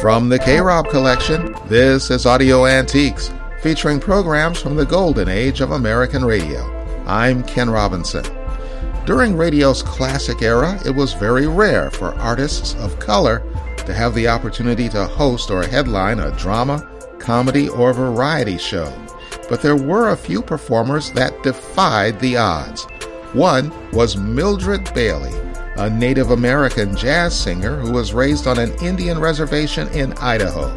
From the K-Rob Collection, this is Audio Antiques, featuring programs from the golden age of American radio. I'm Ken Robinson. During radio's classic era, it was very rare for artists of color to have the opportunity to host or headline a drama, comedy, or variety show. But there were a few performers that defied the odds. One was Mildred Bailey, a Native American jazz singer who was raised on an Indian reservation in Idaho.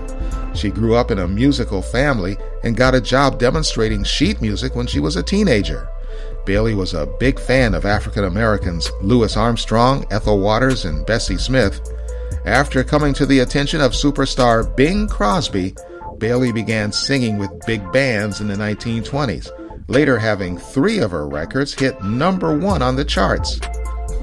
She grew up in a musical family and got a job demonstrating sheet music when she was a teenager. Bailey was a big fan of African Americans Louis Armstrong, Ethel Waters, and Bessie Smith. After coming to the attention of superstar Bing Crosby, Bailey began singing with big bands in the 1920s, later having three of her records hit #1 on the charts.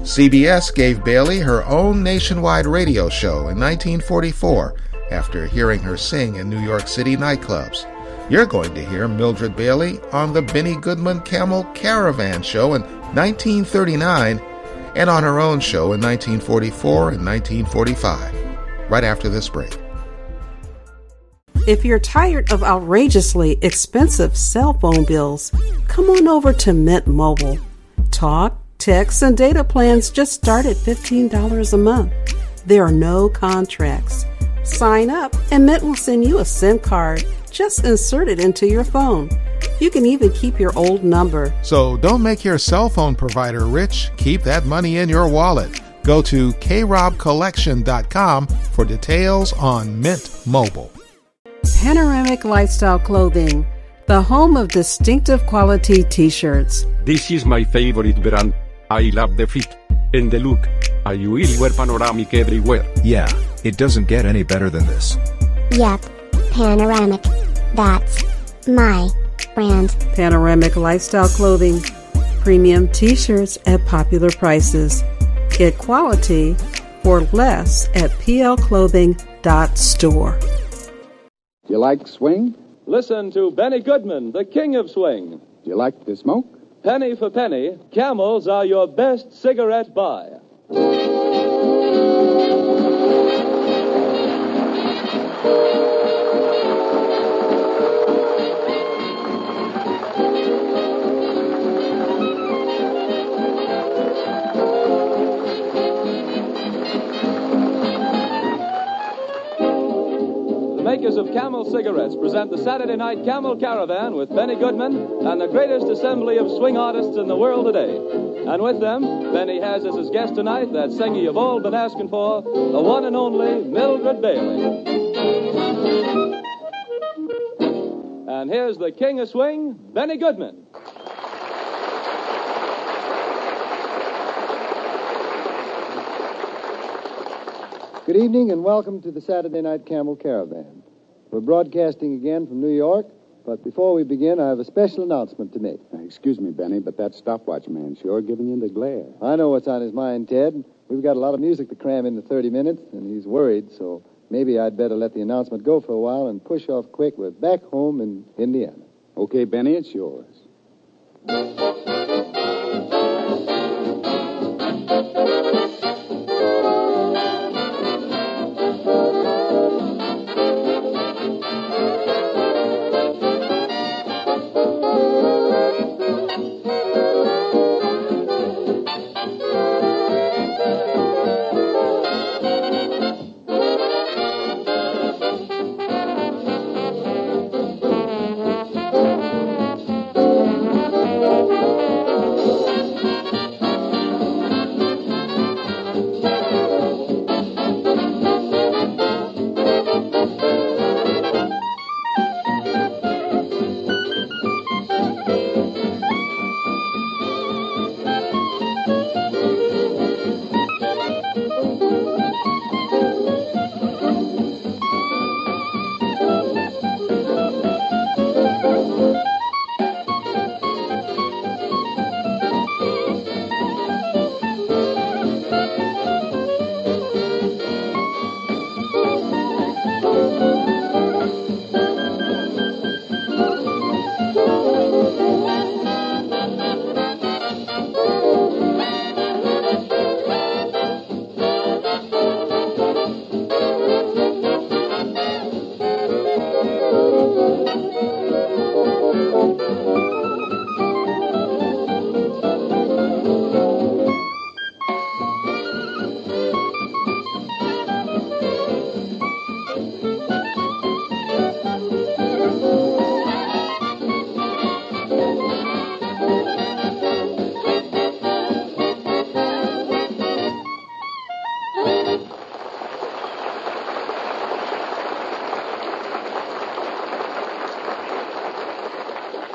CBS gave Bailey her own nationwide radio show in 1944 after hearing her sing in New York City nightclubs. You're going to hear Mildred Bailey on the Benny Goodman Camel Caravan Show in 1939 and on her own show in 1944 and 1945, right after this break. If you're tired of outrageously expensive cell phone bills, come on over to Mint Mobile. Talk, text, and data plans just start at $15 a month. There are no contracts. Sign up and Mint will send you a SIM card. Just insert it into your phone. You can even keep your old number. So don't make your cell phone provider rich. Keep that money in your wallet. Go to krobcollection.com for details on Mint Mobile. Panoramic Lifestyle Clothing, the home of distinctive quality t-shirts. This is my favorite brand. I love the fit and the look. I will wear Panoramic everywhere. Yeah, it doesn't get any better than this. Yep, Panoramic. That's my brand. Panoramic Lifestyle Clothing. Premium t-shirts at popular prices. Get quality for less at plclothing.store. You like swing? Listen to Benny Goodman, the king of swing. You like to smoke? Penny for penny, Camels are your best cigarette buy. The makers of Camel cigarettes present the Saturday night Camel Caravan with Benny Goodman and the greatest assembly of swing artists in the world today. And with them, Benny has as his guest tonight that singer you've all been asking for, the one and only Mildred Bailey. And here's the king of swing, Benny Goodman. Good evening and welcome to the Saturday Night Camel Caravan. We're broadcasting again from New York, but before we begin, I have a special announcement to make. Excuse me, Benny, but that stopwatch man sure giving you the glare. I know what's on his mind, Ted. We've got a lot of music to cram into 30 minutes, and he's worried, so maybe I'd better let the announcement go for a while and push off quick. We're back home in Indiana. Okay, Benny, it's yours.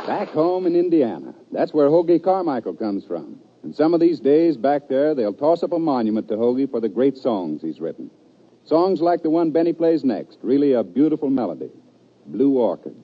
Back home in Indiana. That's where Hoagy Carmichael comes from. And some of these days back there, they'll toss up a monument to Hoagy for the great songs he's written. Songs like the one Benny plays next, really a beautiful melody, Blue Orchids.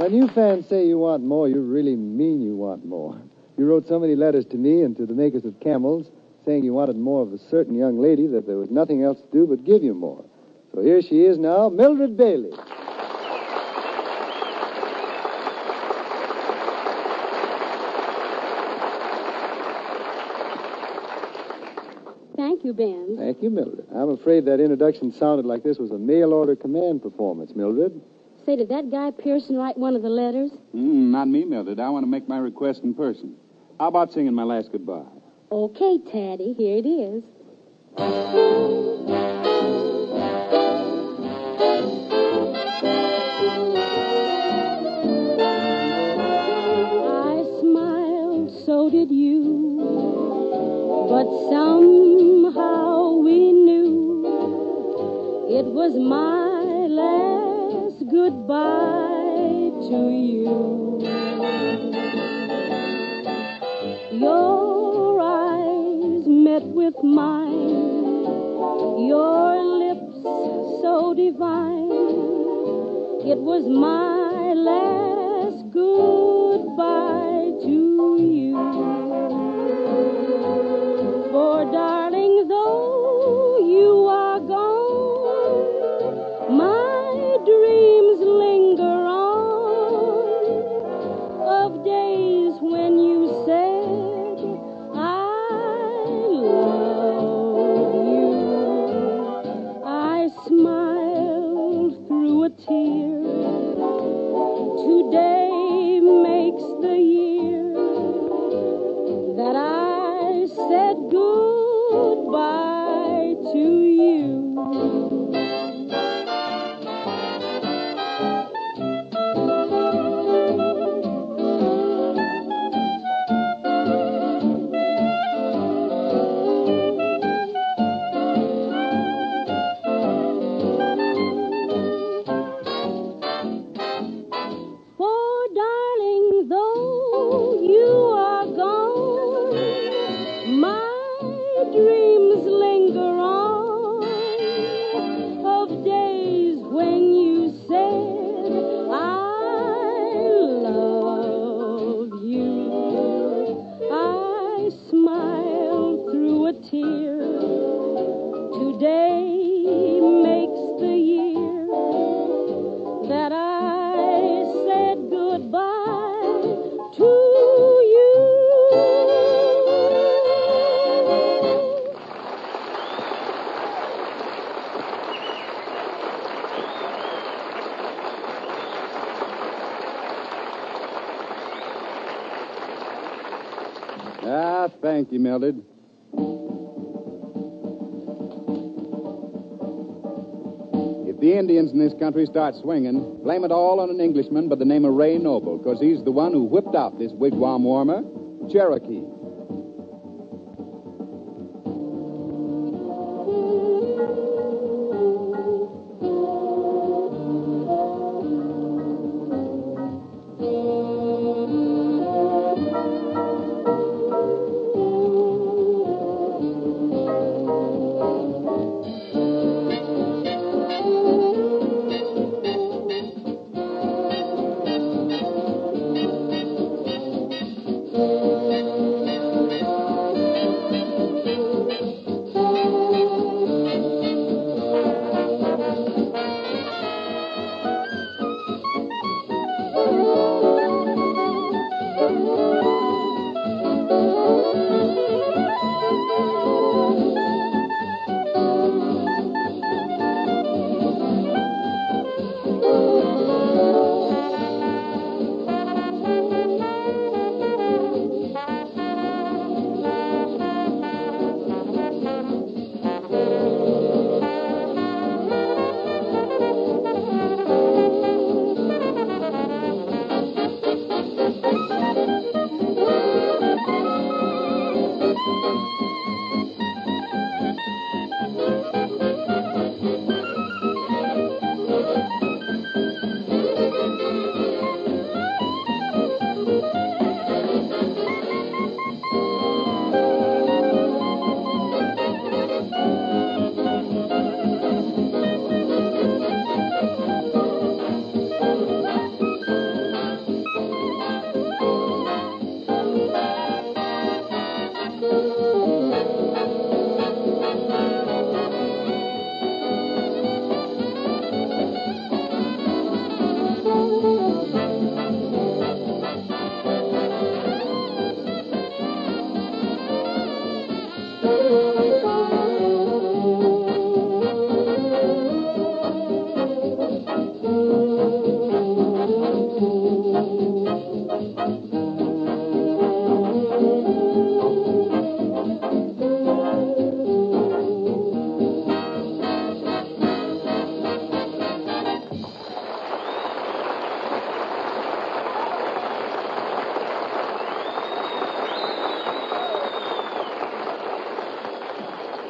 When you fans say you want more, you really mean you want more. You wrote so many letters to me and to the makers of Camels saying you wanted more of a certain young lady that there was nothing else to do but give you more. So here she is now, Mildred Bailey. Thank you, Ben. Thank you, Mildred. I'm afraid that introduction sounded like this was a mail-order command performance, Mildred. Say, did that guy Pearson write one of the letters? Not me, Mildred. I want to make my request in person. How about singing my last goodbye? Okay, Taddy. Here it is. I smiled, so did you. But somehow we knew it was my last goodbye to you. Your eyes met with mine, your lips so divine. It was my last goodbye to you. For darling, though you are gone, my dream that I said goodbye to you. Ah, thank you, Mildred. The Indians in this country start swinging, blame it all on an Englishman by the name of Ray Noble, because he's the one who whipped out this wigwam warmer, Cherokee.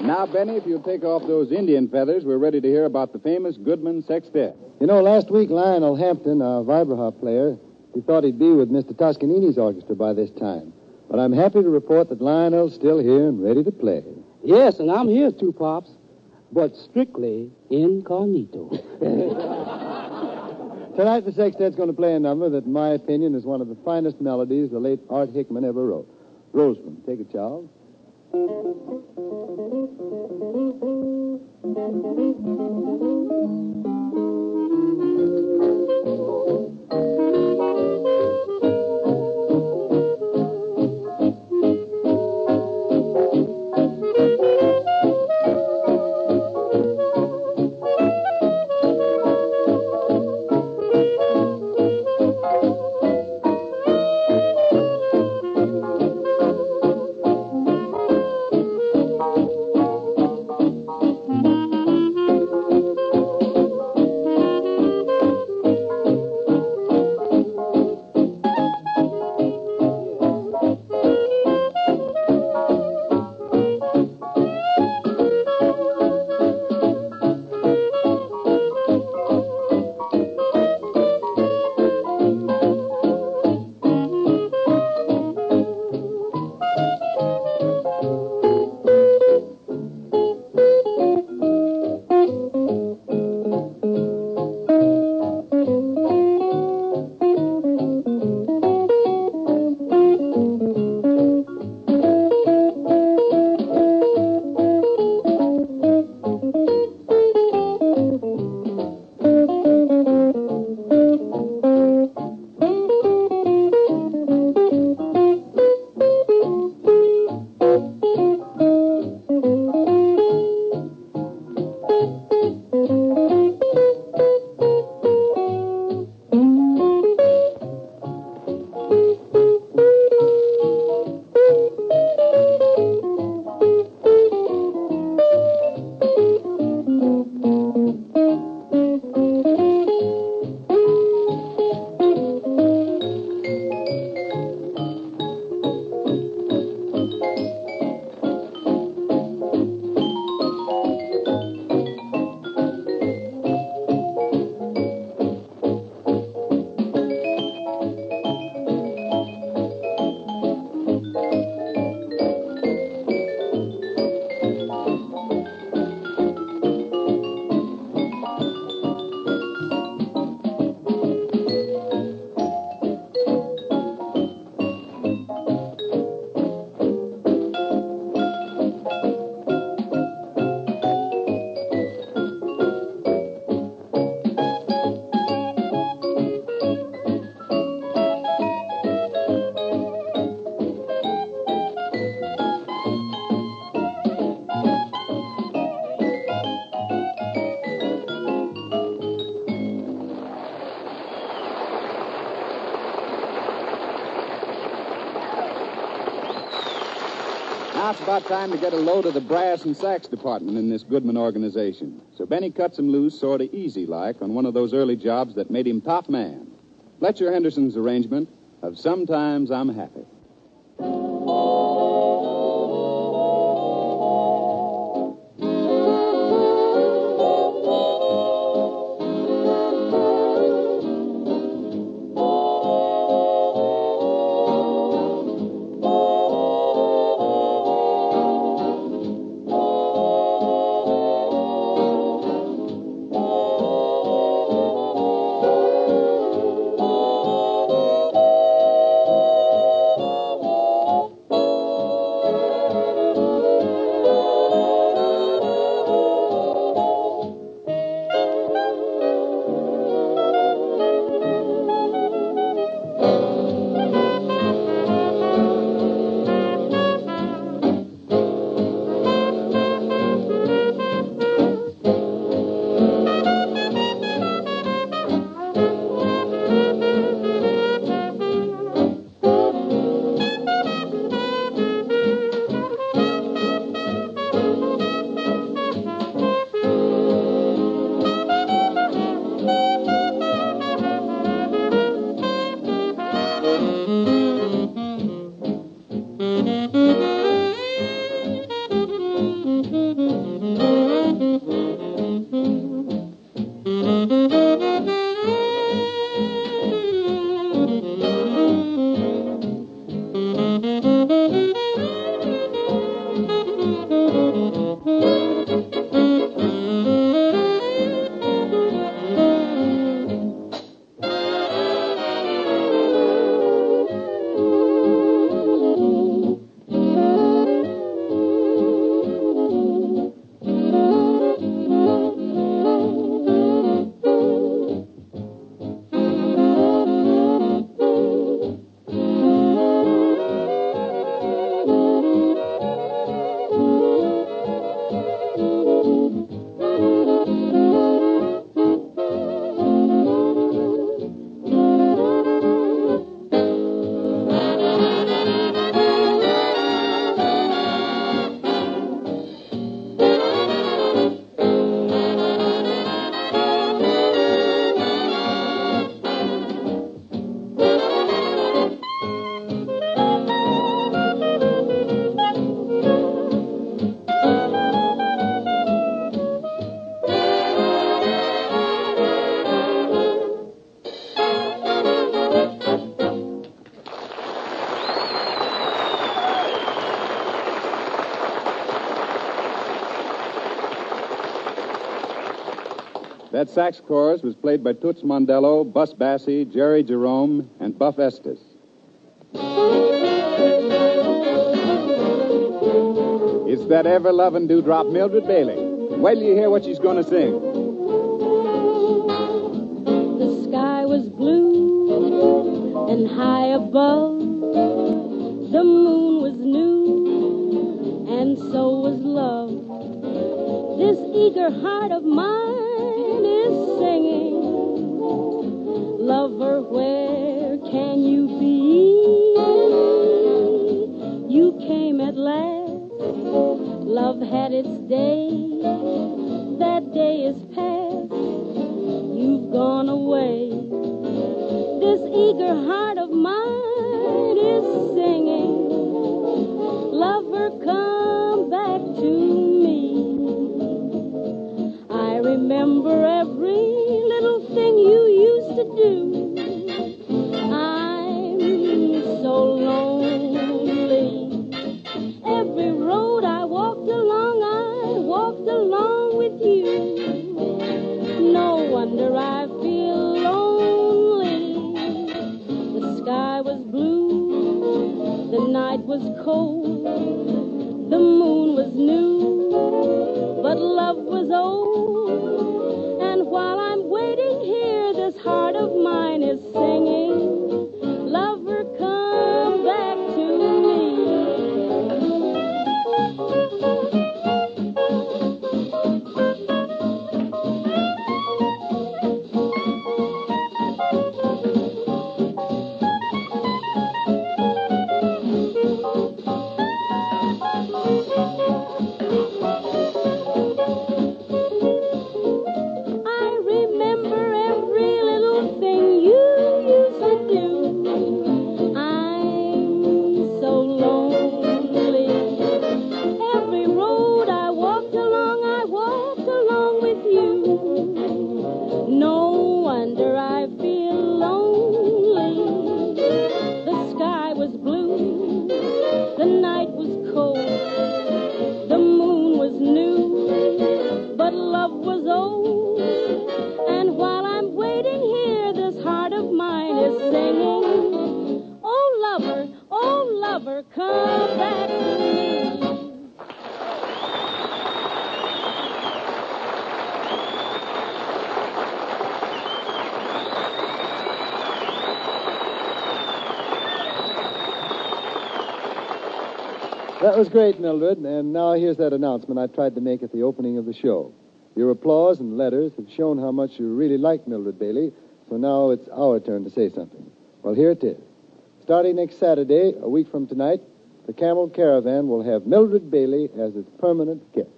Now, Benny, if you'll take off those Indian feathers, we're ready to hear about the famous Goodman Sextet. You know, last week, Lionel Hampton, a vibrahop player, he thought he'd be with Mr. Toscanini's orchestra by this time. But I'm happy to report that Lionel's still here and ready to play. Yes, and I'm here too, Pops, but strictly incognito. Tonight, the sextet's going to play a number that, in my opinion, is one of the finest melodies the late Art Hickman ever wrote. Rosamund, take it, Charles. now's about time to get a load of the brass and sax department in this Goodman organization. So Benny cuts him loose sort of easy-like on one of those early jobs that made him top man. Fletcher Henderson's arrangement of Sometimes I'm Happy. That sax chorus was played by Toots Mondello, Bus Bassey, Jerry Jerome, and Buff Estes. It's that ever-loving dewdrop, Mildred Bailey. Wait till you hear what she's going to sing. The sky was blue and high above. The moon was new and so was love. This eager heart of mine is singing, lover, where can you be? You came at last, love had its day, that day is past, you've gone away. This eager heart of mine is singing, lover, come back to me. Remember every little thing you used to do. I'm so lonely. Every road I walked along with you. No wonder I feel lonely. The sky was blue, the night was cold, the moon was new, but love was old. While I'm waiting here, this heart of mine is singing, lover, come back to me. Come back to me. That was great, Mildred. And now here's that announcement I tried to make at the opening of the show. Your applause and letters have shown how much you really like Mildred Bailey, so now it's our turn to say something. Well, here it is. Starting next Saturday, a week from tonight, the Camel Caravan will have Mildred Bailey as its permanent guest.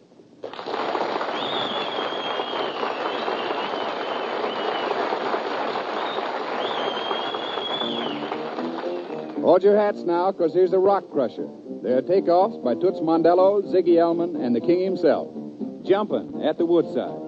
Hold your hats now, because here's a rock crusher. There are takeoffs by Toots Mondello, Ziggy Elman, and the King himself. Jumping at the Woodside.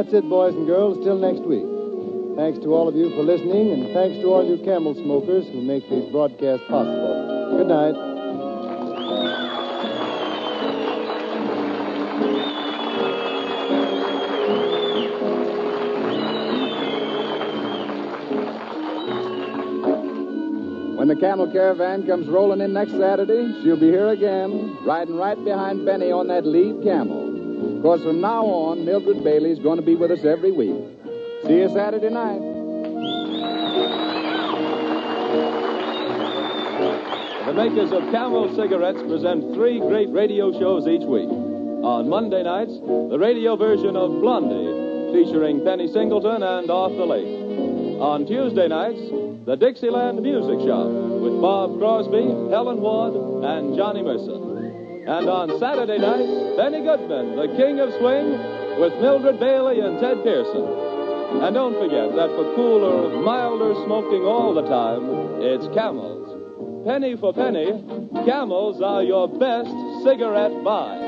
That's it, boys and girls, till next week. Thanks to all of you for listening, and thanks to all you camel smokers who make these broadcasts possible. Good night. When the Camel Caravan comes rolling in next Saturday, she'll be here again, riding right behind Benny on that lead camel. Because from now on, Mildred Bailey's going to be with us every week. See you Saturday night. The makers of Camel cigarettes present three great radio shows each week. On Monday nights, the radio version of Blondie, featuring Penny Singleton and Arthur Lake. On Tuesday nights, the Dixieland Music Shop with Bob Crosby, Helen Ward, and Johnny Mercer. And on Saturday nights, Benny Goodman, the King of Swing, with Mildred Bailey and Ted Pearson. And don't forget that for cooler, milder smoking all the time, it's Camels. Penny for penny, Camels are your best cigarette buy.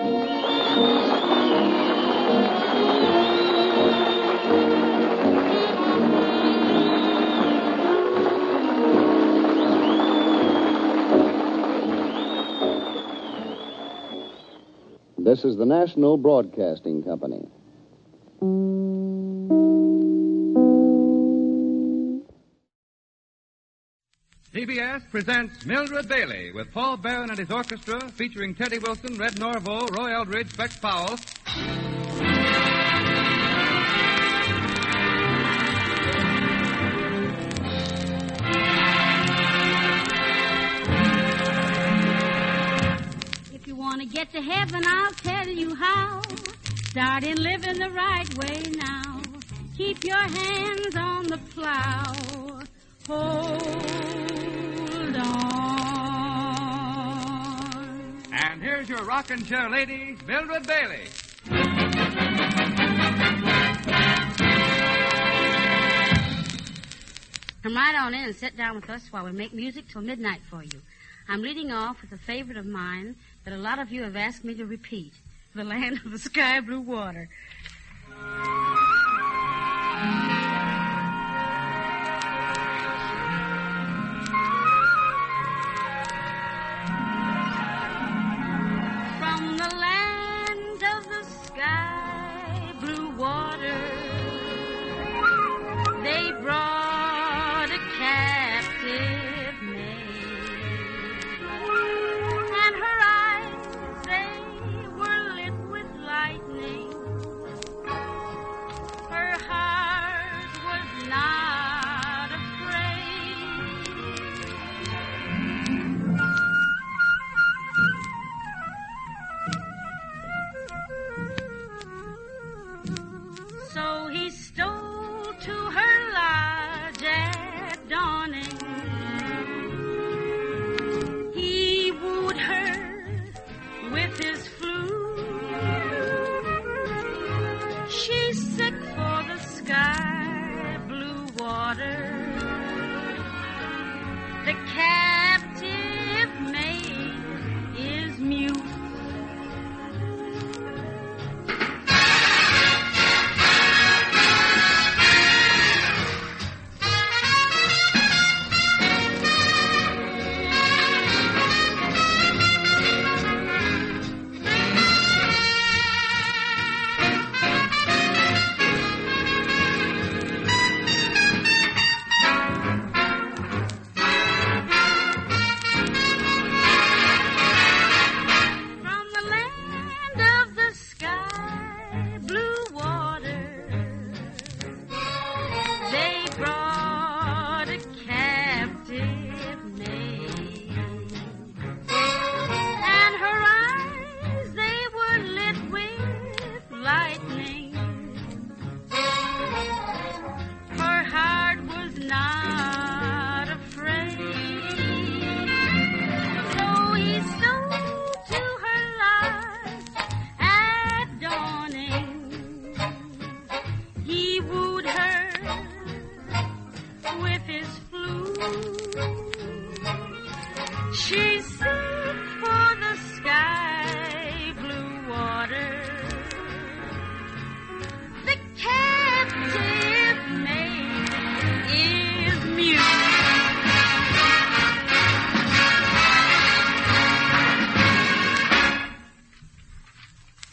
This is the National Broadcasting Company. CBS presents Mildred Bailey with Paul Barron and his orchestra, featuring Teddy Wilson, Red Norvo, Roy Eldridge, Specs Powell. Wanna get to heaven, I'll tell you how. Starting living the right way now. Keep your hands on the plow. Hold on. And here's your rocking chair lady, Mildred Bailey. Come right on in and sit down with us while we make music till midnight for you. I'm leading off with a favorite of mine that a lot of you have asked me to repeat, The Land of the Sky Blue Water. From the land of the sky blue water, they brought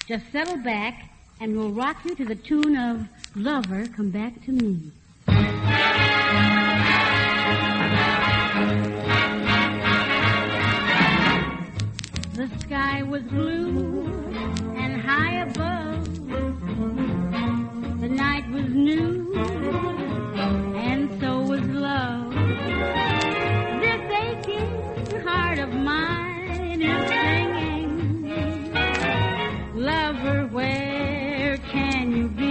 Just settle back, and we'll rock you to the tune of Lover, Come Back to Me. The sky was blue and high above. The night was new, and so was love. This aching heart of mine is singing. Lover, where can you be?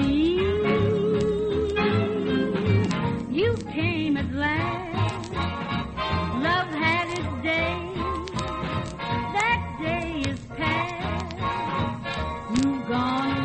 You came at last. Love had its day. That day is past. You've gone.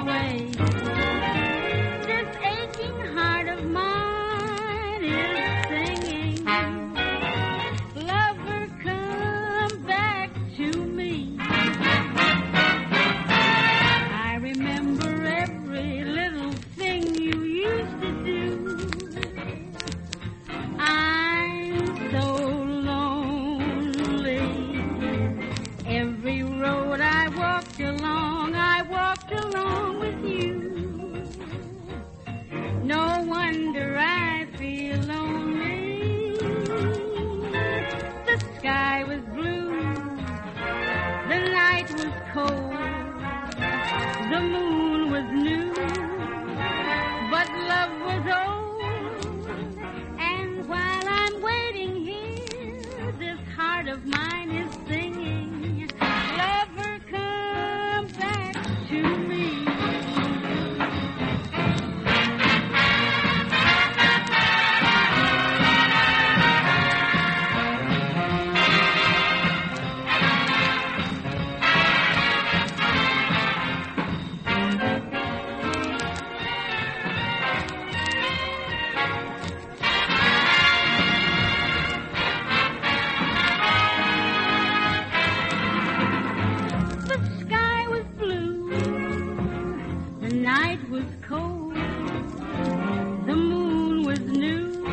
it was cold, the moon was new,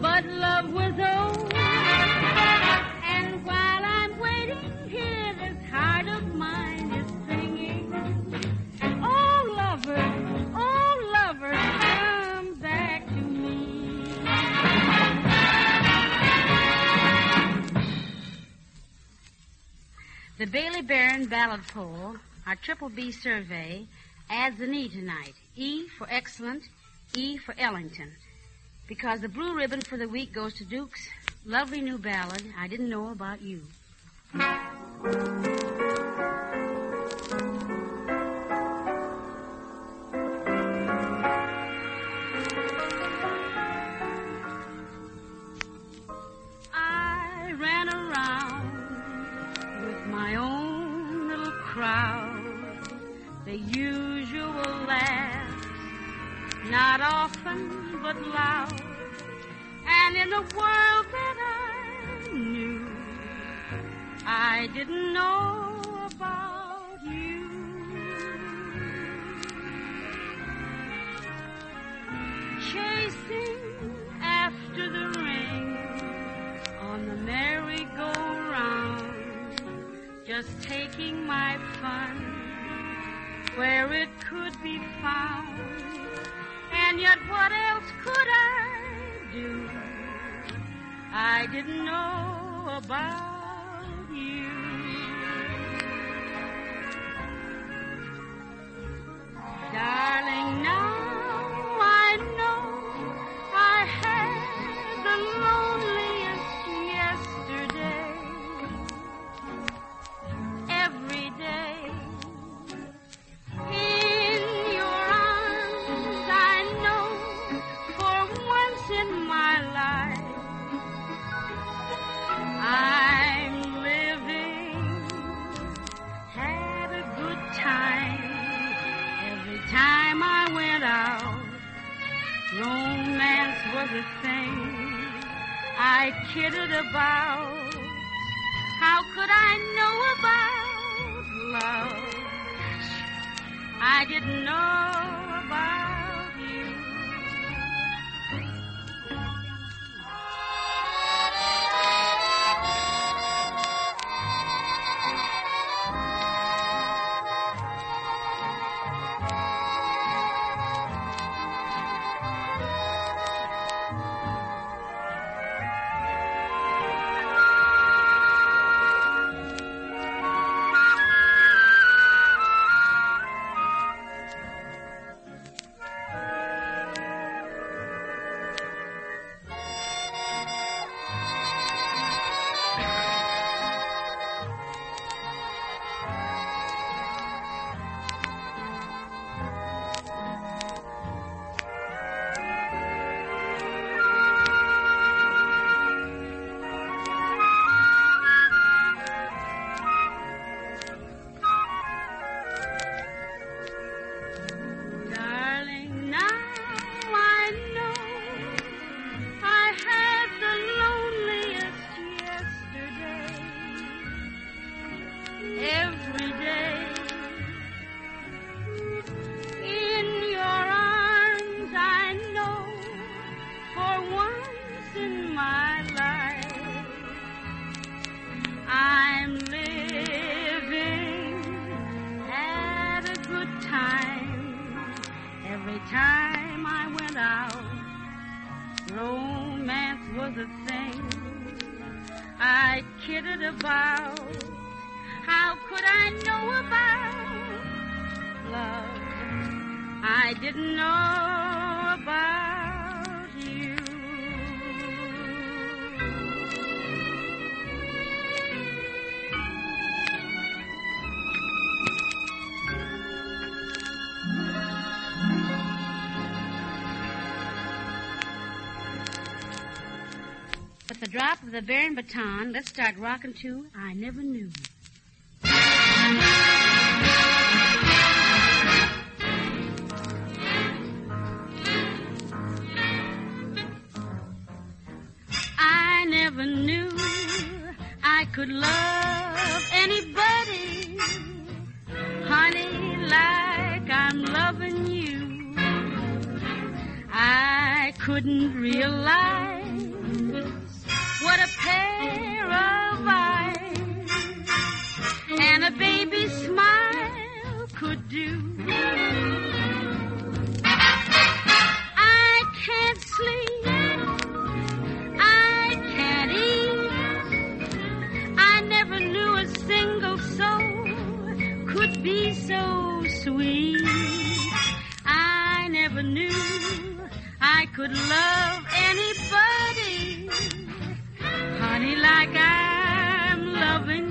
but love was old. And while I'm waiting here, this heart of mine is singing, oh lover, come back to me. The Bailey Barron Ballad Poll, our triple B survey, adds an E tonight. E for excellent, E for Ellington. Because the blue ribbon for the week goes to Duke's lovely new ballad, I Didn't Know About You. I ran around with my own little crowd, the usual laughs, not often but loud, and in the world that I knew, I didn't know about you. Chasing after the ring on the merry-go-round, just taking my fun where it could be found, and yet what else could I do? I didn't know about you. Darling, now I know I had the loneliest yesterday. Every day in your arms, I know for once in my life I'm living, had a good time. Every time I went out, romance was a thing I kidded about. How could I know about love? I didn't know about you. Drop of the Baron baton. Let's start rocking to I Never Knew. I never knew I could love anybody, honey, like I'm loved. couldn't realize what a pair of eyes and a baby's smile could do. I can't sleep. I can't eat. I never knew a single soul could be so sweet. I never knew I could love anybody, honey, like I'm loving you.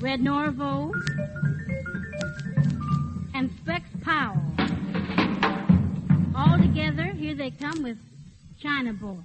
Red Norvo, and Specs Powell. All together, here they come with China Boy.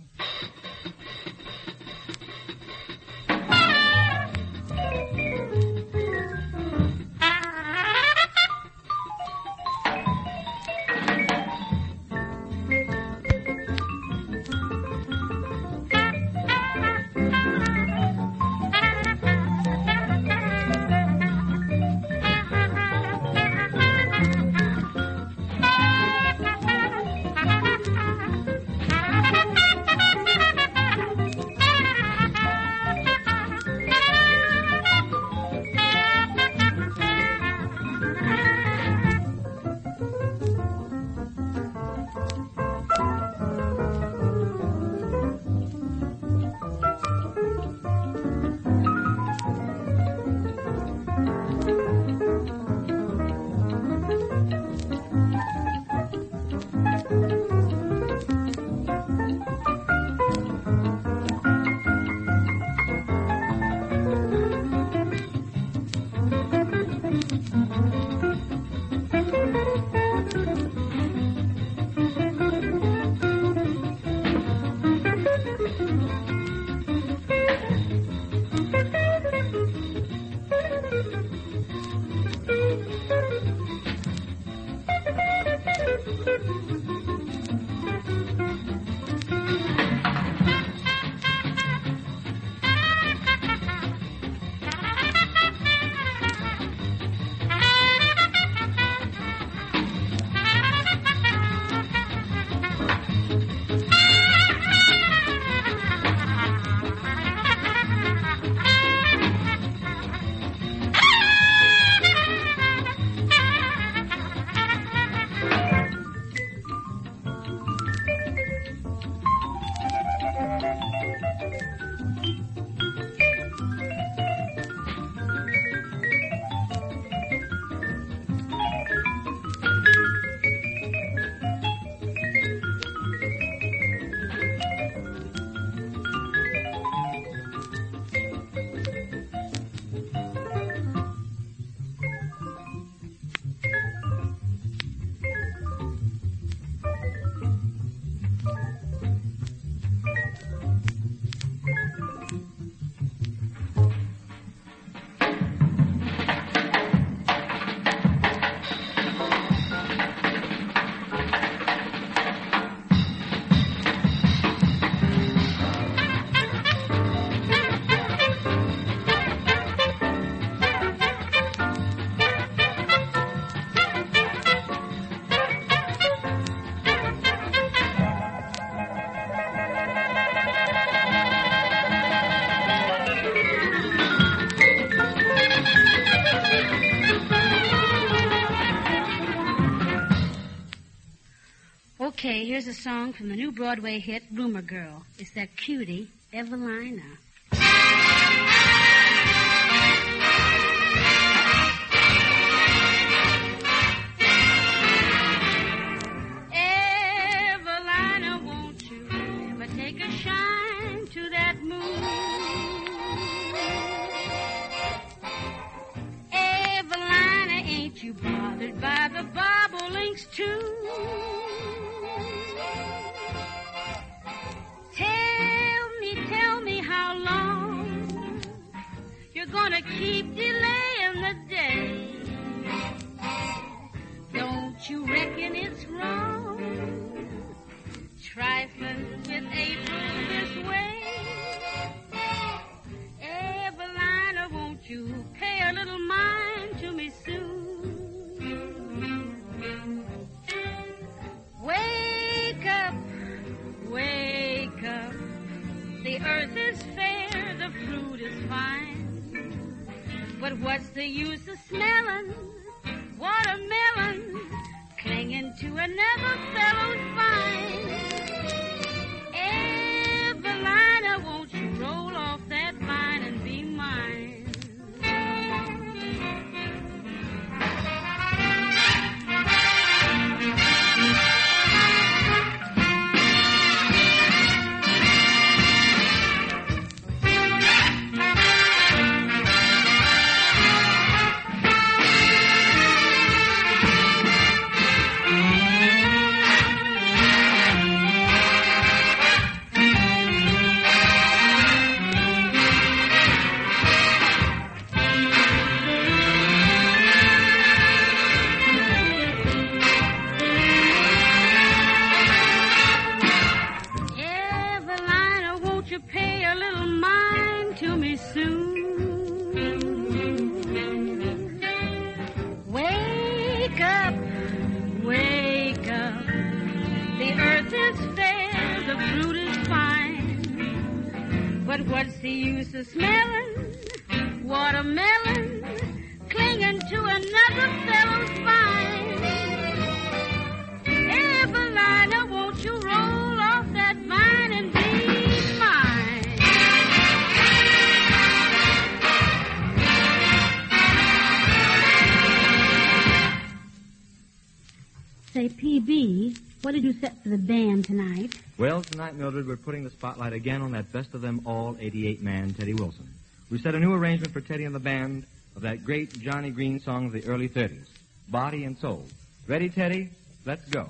here's a song from the new Broadway hit, Rumor Girl. It's that cutie, Evelina. Evelina, won't you ever take a shine to that moon? Evelina, ain't you bothered by the bobolinks too? Tell me how long you're gonna keep delaying the day. Don't you reckon it's wrong trifling with April this way? Evelina, won't you pay a little mind to me soon? Wake up. The earth is fair, the fruit is fine, but what's the use of smelling watermelon, clinging to another fellow's vine? Evelina, won't you roll off that vine and be mine? What's the use of smelling watermelon, clinging to another fellow's vine? Evelina, won't you roll off that vine and be mine? Say, PB, what did you set for the band tonight? Well, tonight, Mildred, we're putting the spotlight again on that best-of-them-all 88-man Teddy Wilson. We've set a new arrangement for Teddy and the band of that great Johnny Green song of the early 30s, Body and Soul. Ready, Teddy? Let's go.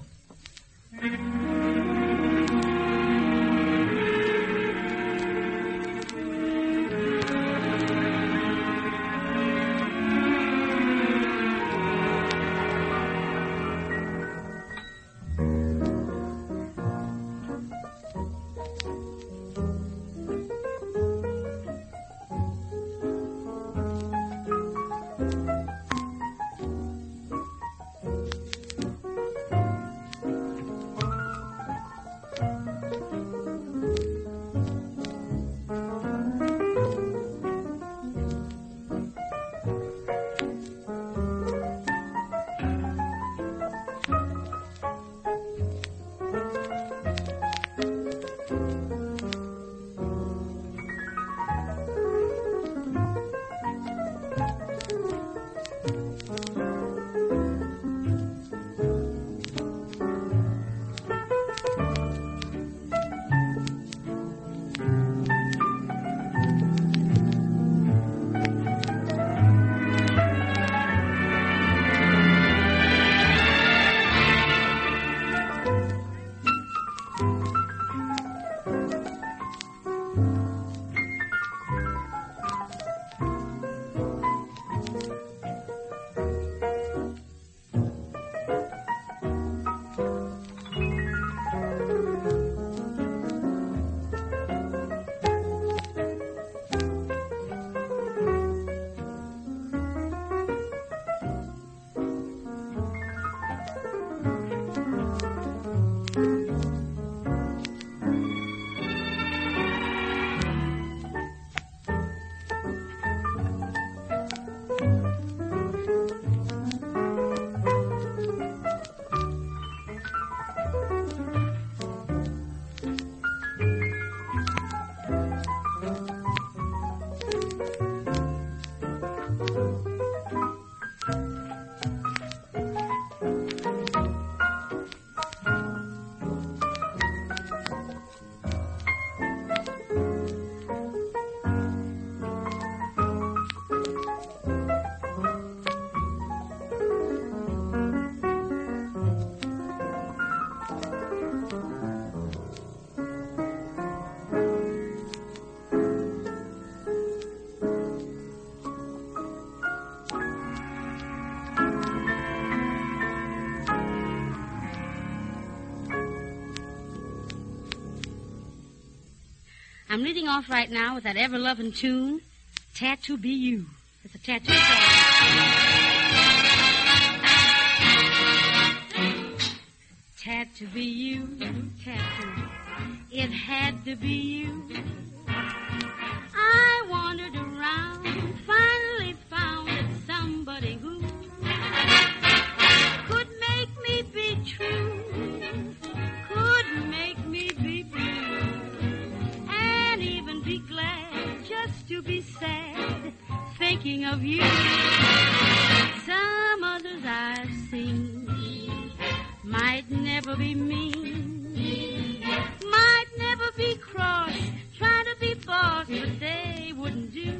I'm leading off right now with that ever-loving tune, Tattoo Be You. It's a tattoo song. Tattoo be you, tattoo. It had to be you. I wandered around, finally found somebody who could make me be true, could make me be blue, and even be glad just to be sad, thinking of you. Some others I've seen might never be mean, might never be cross, trying to be boss, but they wouldn't do.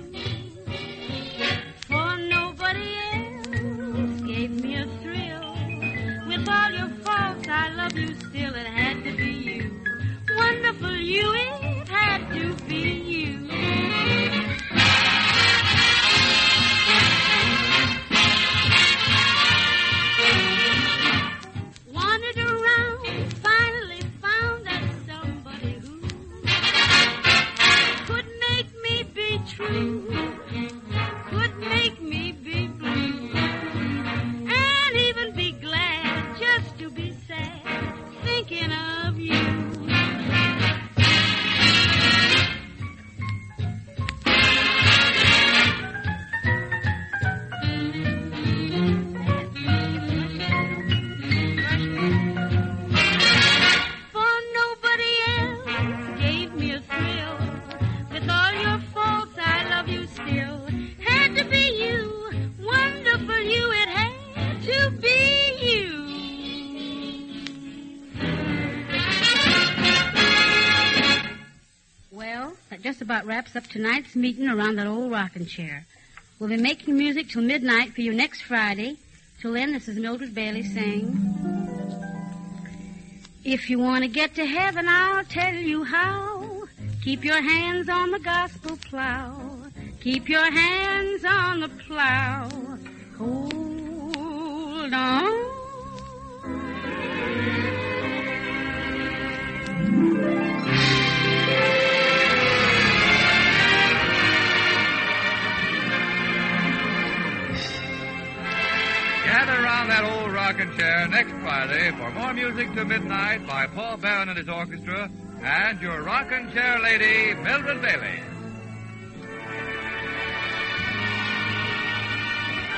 For nobody else gave me a thrill. With all your faults, I love you still. It had to be you. Wonderful you, it had to be you. Could make me be blue, and even be glad just to be sad, thinking of you. For nobody else gave me a thrill. With all your faults, I love you still. Had to be you, wonderful you, it had to be you. Well, that just about wraps up tonight's meeting around that old rocking chair. We'll be making music till midnight for you next Friday. Till then, this is Mildred Bailey saying, if you want to get to heaven, I'll tell you how. Keep your hands on the gospel plow. Keep your hands on the plow. Hold on. Gather around that old rocking chair next Friday for more music to midnight by Paul Barron and his orchestra and your rocking chair lady, Mildred Bailey.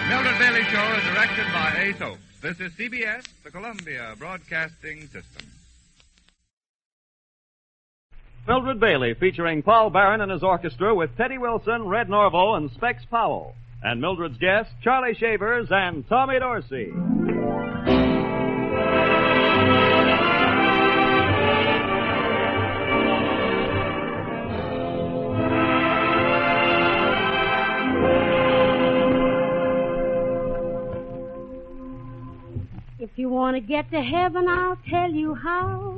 Mildred Bailey Show is directed by A. Soaps. This is CBS, the Columbia Broadcasting System. Mildred Bailey featuring Paul Barron and his orchestra with Teddy Wilson, Red Norvo, and Specs Powell. And Mildred's guests, Charlie Shavers and Tommy Dorsey. If you want to get to heaven, I'll tell you how.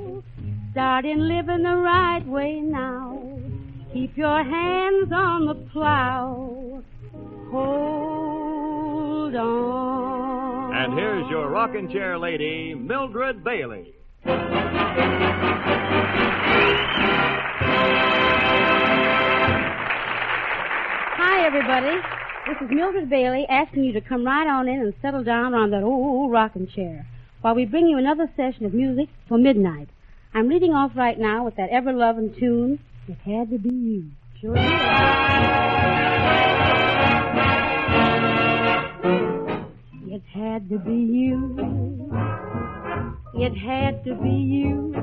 Start in living the right way now. Keep your hands on the plow. Hold on. And here's your rocking chair lady, Mildred Bailey. Hi, everybody. This is Mildred Bailey asking you to come right on in and settle down on that old rocking chair while we bring you another session of music till midnight. I'm leading off right now with that ever-loving tune, It Had to Be You. Sure did. It had to be you. It had to be you.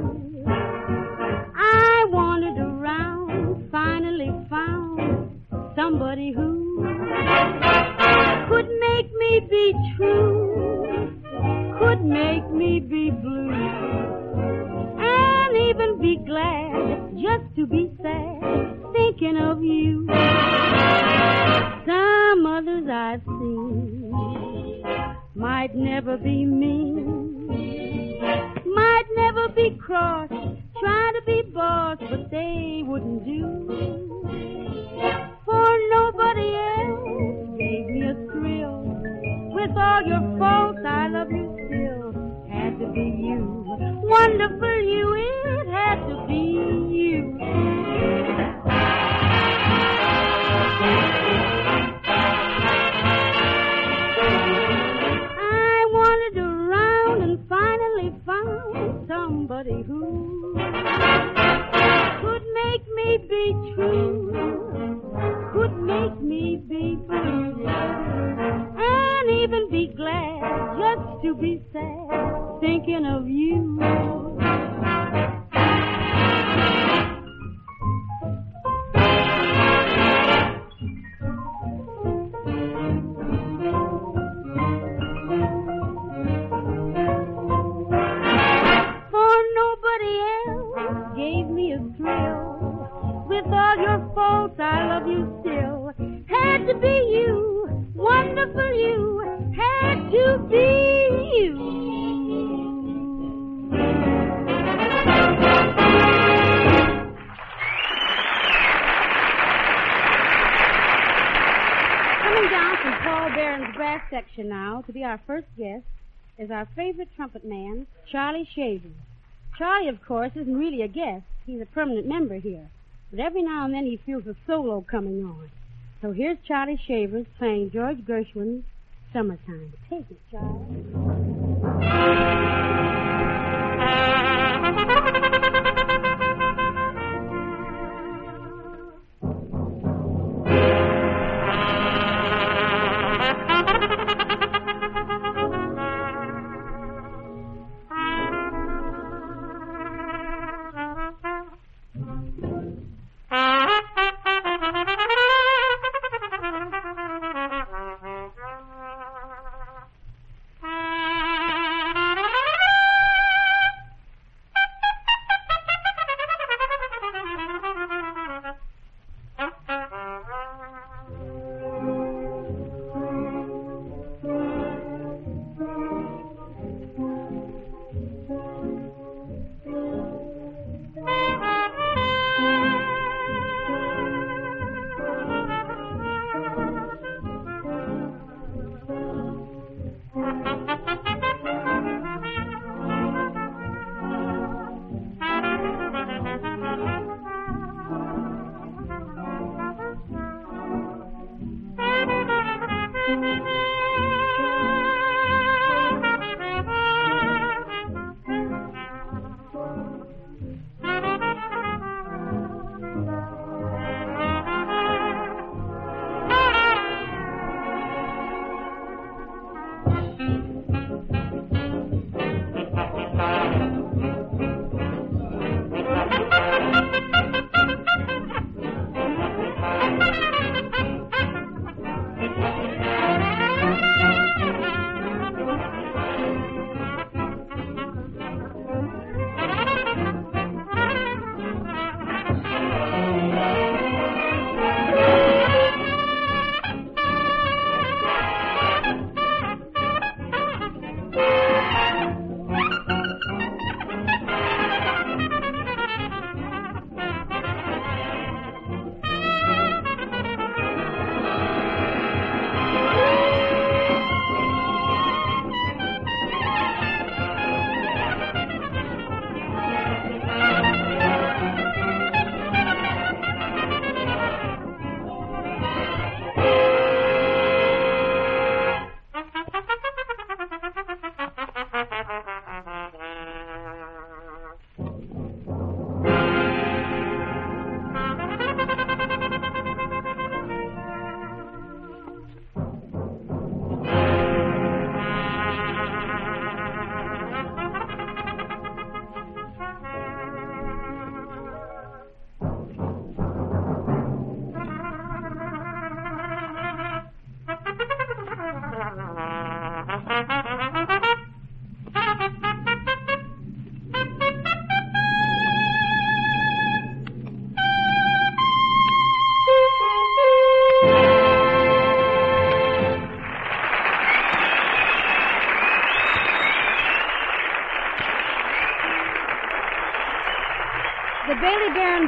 I wandered around, finally found somebody who could make me be true, could make me be blue, and even be glad just to be sad, thinking of you. Some others I've seen might never be mean, might never be cross, try to be boss, but they wouldn't do. For nobody else gave me a thrill. With all your faults, I love you still. Had to be you. Wonderful you, it had to be you. to be you, wonderful you, had to be you. Paul Barron's brass section now to be our first guest is our favorite trumpet man, Charlie Shavers. Charlie, of course, isn't really a guest. He's a permanent member here. But every now and then he feels a solo coming on. So here's Charlie Shavers playing George Gershwin's Summertime. Take it, Charlie.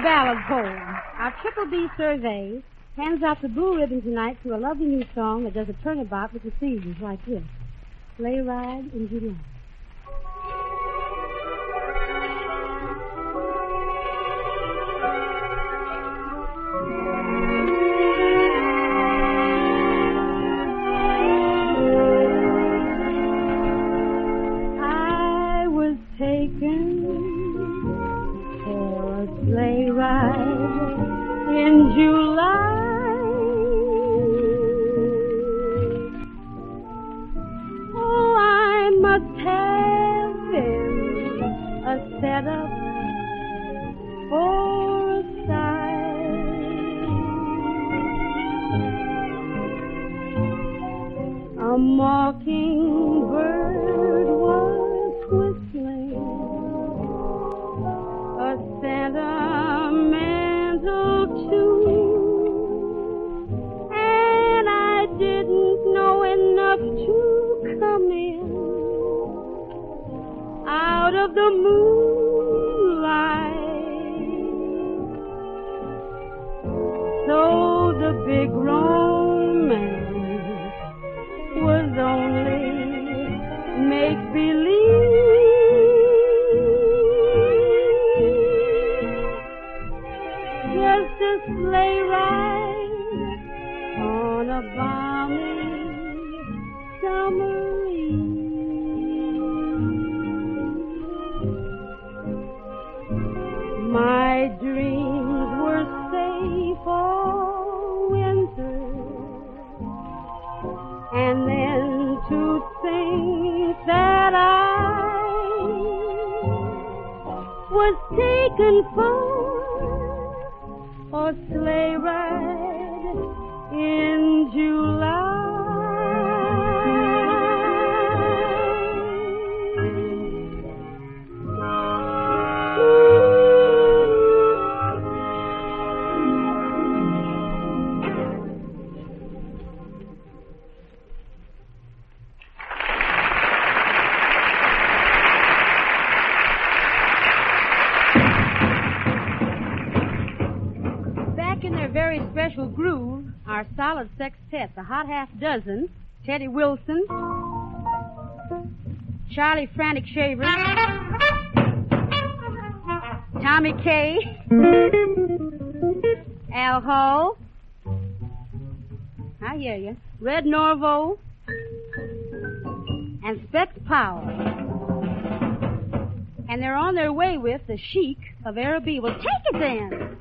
Ballad poem. Our Triple B survey hands out the blue ribbon tonight to a lovely new song that does a turnabout with the seasons like this. Sleigh Ride in July. Sentimental tune, and was taken for a sleigh ride in July. Special groove, our solid sextet, the hot half dozen, Teddy Wilson, Charlie Frantic Shavers, Tommy K, Al Hall, I hear you, Red Norvo, and Specs Powell. And they're on their way with the Sheik of Araby. Well, take it then.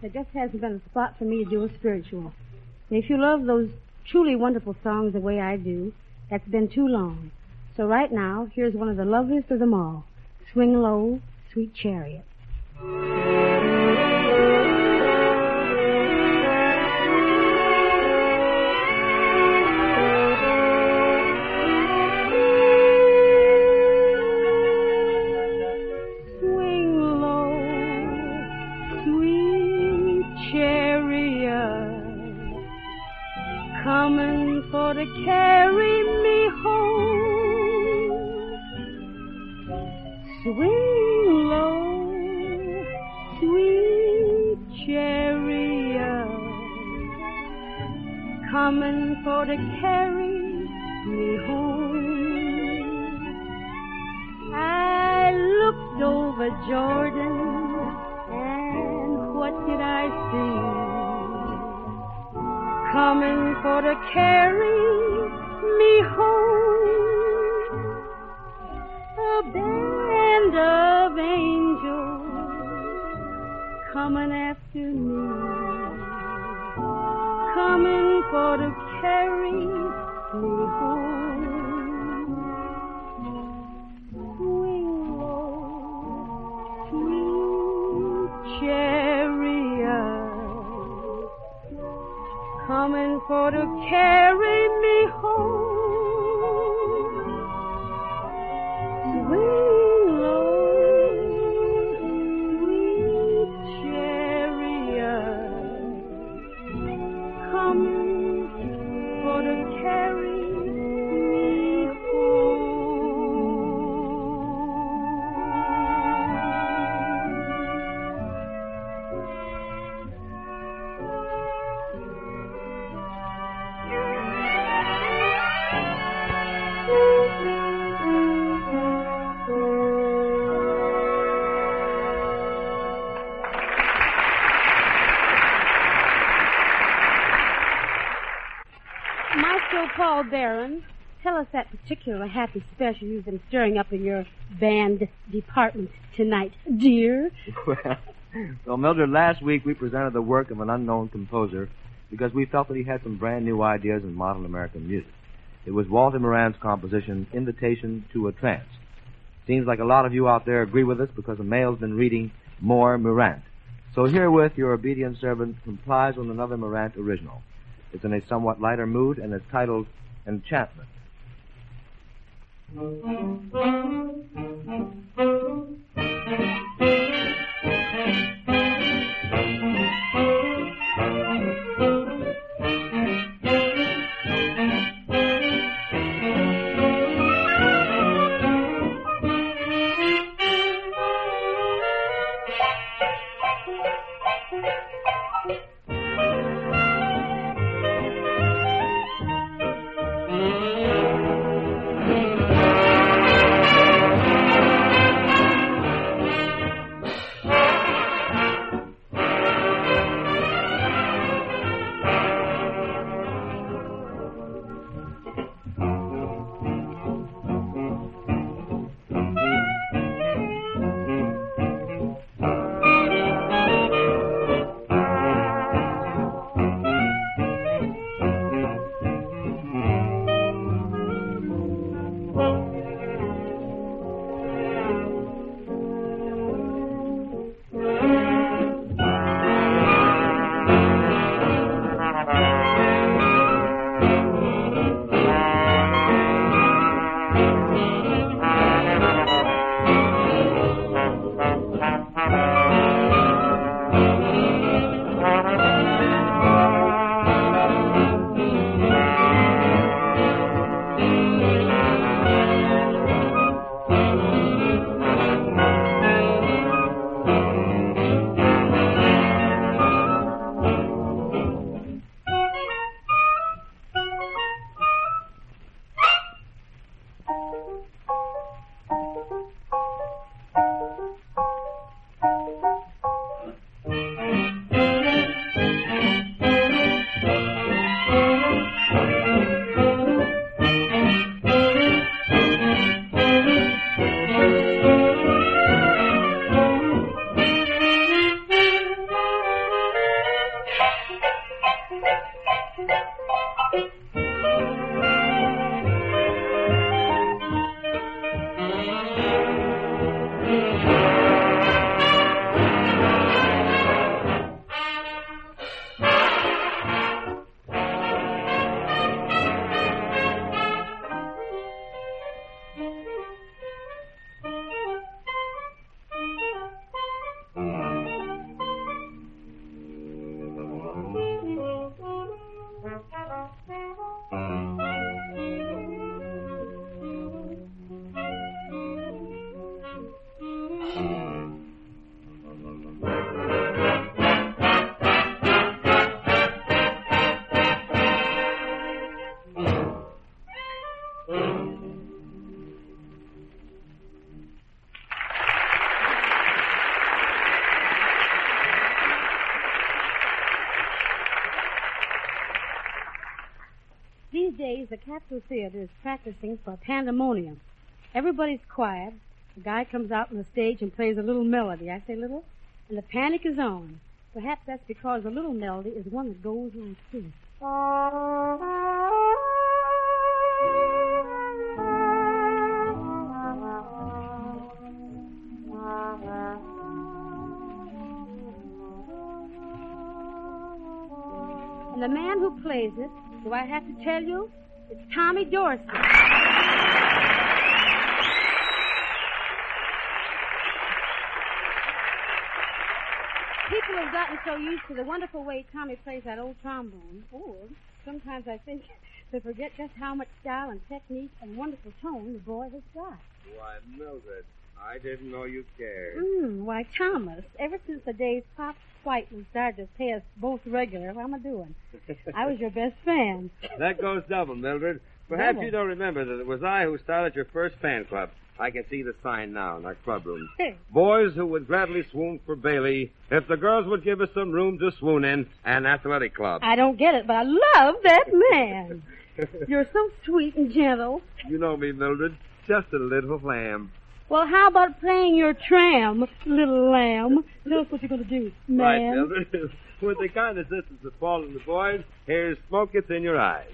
There just hasn't been a spot for me to do a spiritual. And if you love those truly wonderful songs the way I do, that's been too long. So right now, here's one of the loveliest of them all, Swing Low, Sweet Chariot. Come Swing low, sweet chariot, coming for to carry me home. I looked over Jordan, and what did I see? Coming for to carry me home. A band of angels coming after me, coming for to carry me home. Swing low, sweet chariot, coming for to carry me home. Paul Barron, tell us that particular happy special you've been stirring up in your band department tonight, dear. Well, Mildred, last week we presented the work of an unknown composer because we felt that he had some brand new ideas in modern American music. It was Walter Moran's composition, Invitation to a Trance. Seems like a lot of you out there agree with us because the mail's been reading more Morant. So herewith, your obedient servant complies with another Morant original. It's in a somewhat lighter mood, and it's titled Enchantment. nowadays the Capitol Theater is practicing for pandemonium. Everybody's quiet. The guy comes out on the stage and plays a little melody. I say little. And the panic is on. Perhaps that's because the little melody is one that goes like this. And the man who plays it, do I have to tell you? It's Tommy Dorsey. People have gotten so used to the wonderful way Tommy plays that old trombone. Or sometimes I think they forget just how much style and technique and wonderful tone the boy has got. Why, Mildred, I didn't know you cared. Why, Thomas, ever since the days Pop Whiteman started to pay us both regular, how am I doing? I was your best fan. That goes double, Mildred. Perhaps you don't remember that it was I who started your first fan club. I can see the sign now in our clubroom. Boys who would gladly swoon for Bailey if the girls would give us some room to swoon in an athletic club. I don't get it, but I love that man. You're so sweet and gentle. You know me, Mildred. Just a little lamb. Well, how about playing your tram, little lamb? Tell us what you're going to do, man. Right, Mildred. With the kind assistance of Paul and the boys, here's Smoke It's in Your Eyes.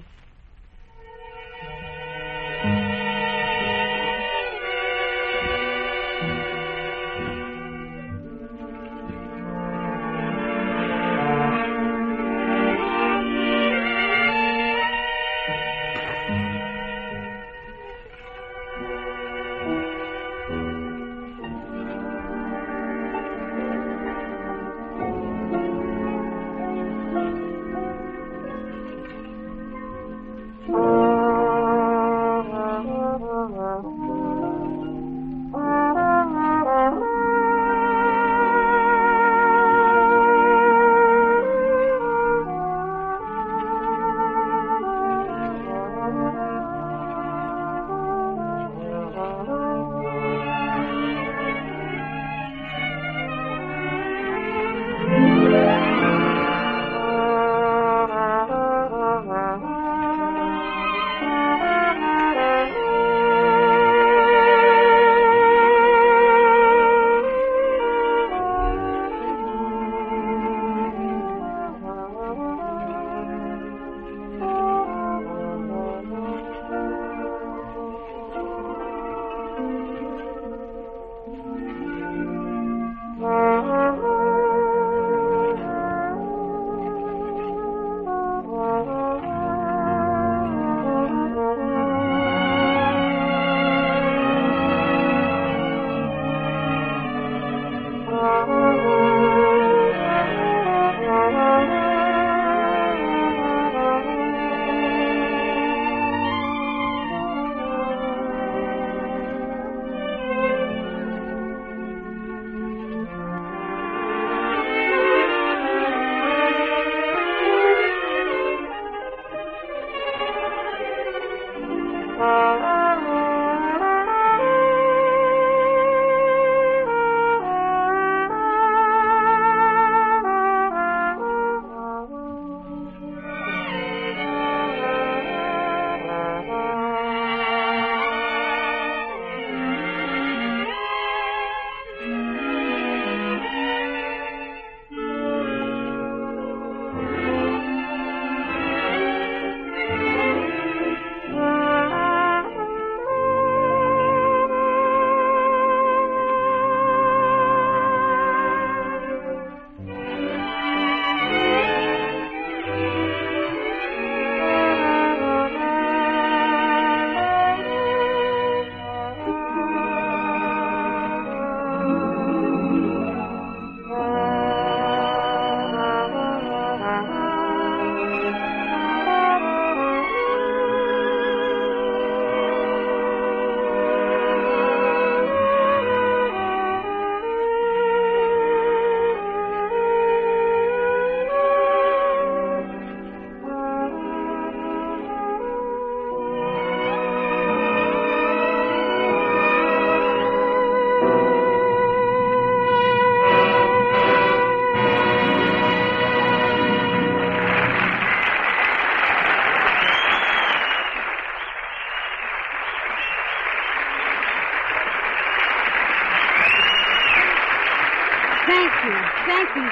you.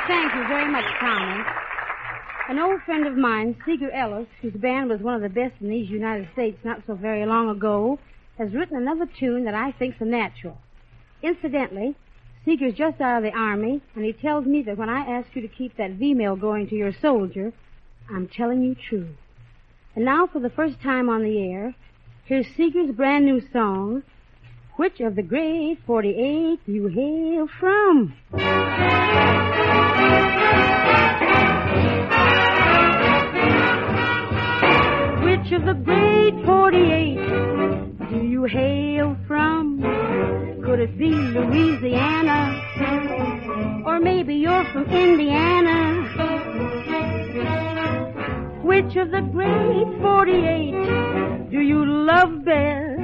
Thank you very much, Tommy. An old friend of mine, Seeger Ellis, whose band was one of the best in these United States not so very long ago, has written another tune that I think's a natural. Incidentally, Seeger's just out of the Army, and he tells me that when I ask you to keep that V-mail going to your soldier, I'm telling you true. And now, for the first time on the air, here's Seeger's brand new song, Which of the Great 48 You Hail From? Which of the Great 48 do you hail from? Could it be Louisiana? Or maybe you're from Indiana? Which of the Great 48 do you love best?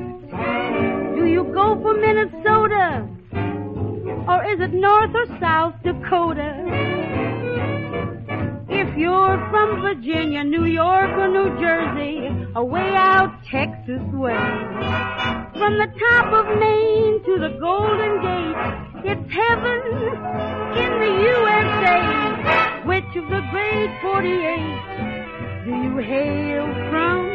Do you go for Minnesota, or is it North or South Dakota? If you're from Virginia, New York, or New Jersey, away out Texas way, from the top of Maine to the Golden Gate, it's heaven in the USA. Which of the Great 48 do you hail from?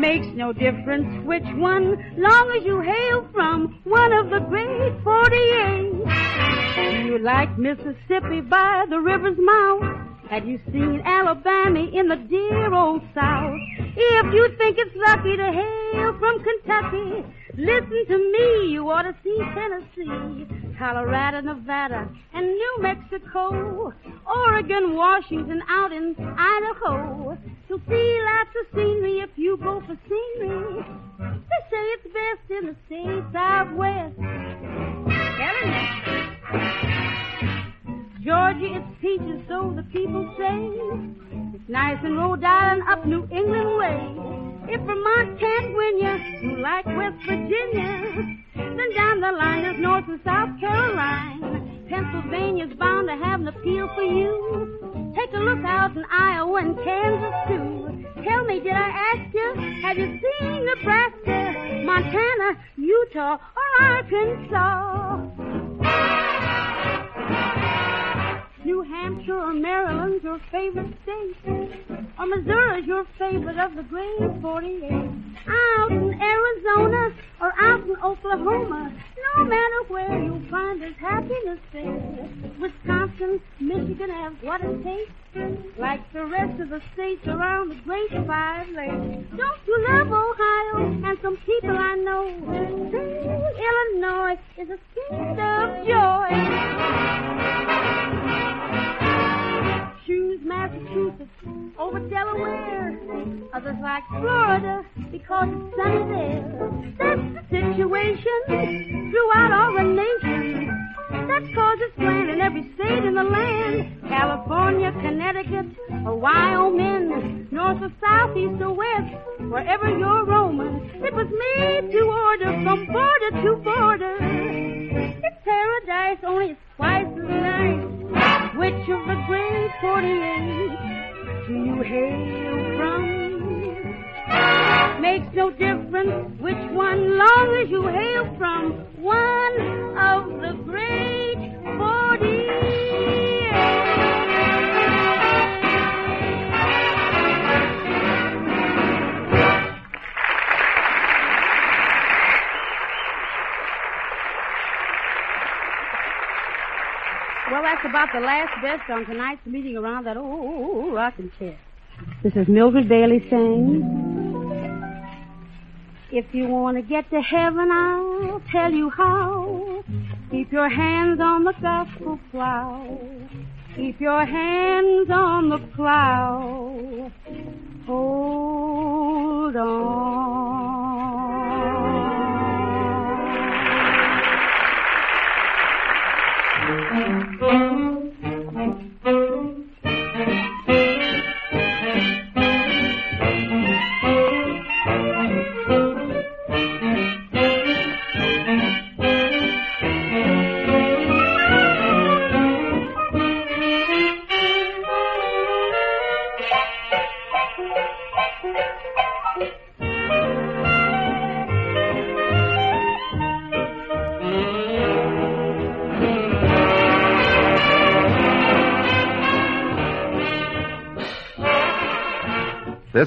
Makes no difference which one, long as you hail from one of the Great 48. You like Mississippi by the river's mouth? Have you seen Alabama in the dear old South? If you think it's lucky to hail from Kentucky, listen to me, you ought to see Tennessee, Colorado, Nevada, and New Mexico, Oregon, Washington, out in Idaho. You'll see lots of scenery if you go for scenery. They say it's best in the states out west. Georgia, it's peaches, so the people say. It's nice in Rhode Island, up New England way. If Vermont can't win you, you like West Virginia. Then down the line is North and South Carolina. Pennsylvania's bound to have an appeal for you. Take a look out in Iowa and Kansas, too. Tell me, did I ask you, have you seen Nebraska, Montana, Utah, or Arkansas? New Hampshire or Maryland's your favorite state, or Missouri's your favorite of the Great 48. Out in Arizona or out in Oklahoma, no matter where you'll find this happiness there. Wisconsin, Michigan have what it takes, like the rest of the states around the Great Five Lakes. Don't you love Ohio and some people I know? Illinois is a kingdom of joy. Choose Massachusetts over Delaware. Others like Florida because it's sunny there. That's the situation throughout all the nation. That causes plan in every state in the land. California, Connecticut, or Wyoming. North or south, east or west, wherever you're roaming. It was made to order from border to border. It's paradise, only it's twice as nice. Which of the Great 48 do you hail from? Makes no difference which one, long as you hail from one of the Great 48. Well, that's about the last best on tonight's meeting around that old rocking chair. This is Mildred Bailey saying, if you want to get to heaven, I'll tell you how. Keep your hands on the gospel plow. Keep your hands on the plow. Hold on. This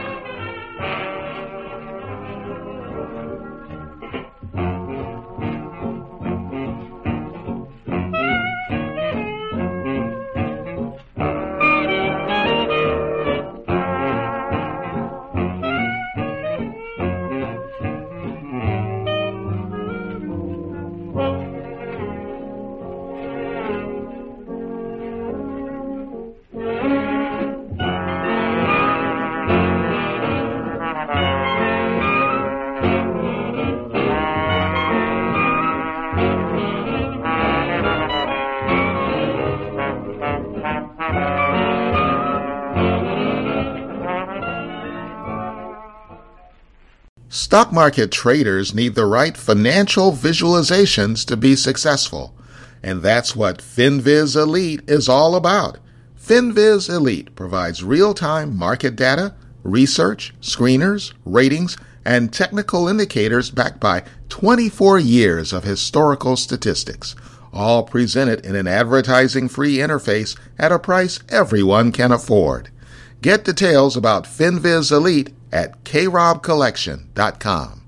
Stock market traders need the right financial visualizations to be successful, and that's what FinViz Elite is all about. FinViz Elite provides real-time market data, research, screeners, ratings, and technical indicators backed by 24 years of historical statistics, all presented in an advertising-free interface at a price everyone can afford. Get details about FinViz Elite at krobcollection.com.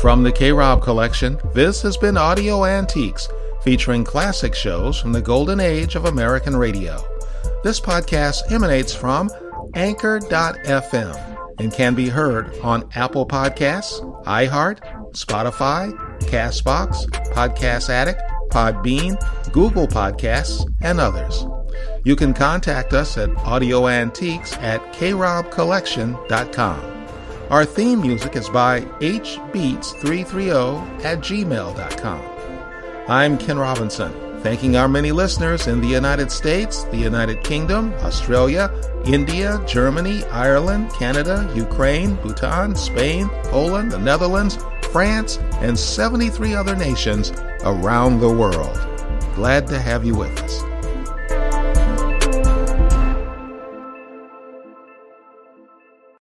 From the K-Rob Collection, this has been Audio Antiques, featuring classic shows from the golden age of American radio. This podcast emanates from Anchor.fm and can be heard on Apple Podcasts, iHeart, Spotify, CastBox, Podcast Addict, Podbean, Google Podcasts, and others. You can contact us at audioantiques@krobcollection.com. Our theme music is by hbeats330@gmail.com. I'm Ken Robinson, thanking our many listeners in the United States, the United Kingdom, Australia, India, Germany, Ireland, Canada, Ukraine, Bhutan, Spain, Poland, the Netherlands, France, and 73 other nations around the world. Glad to have you with us.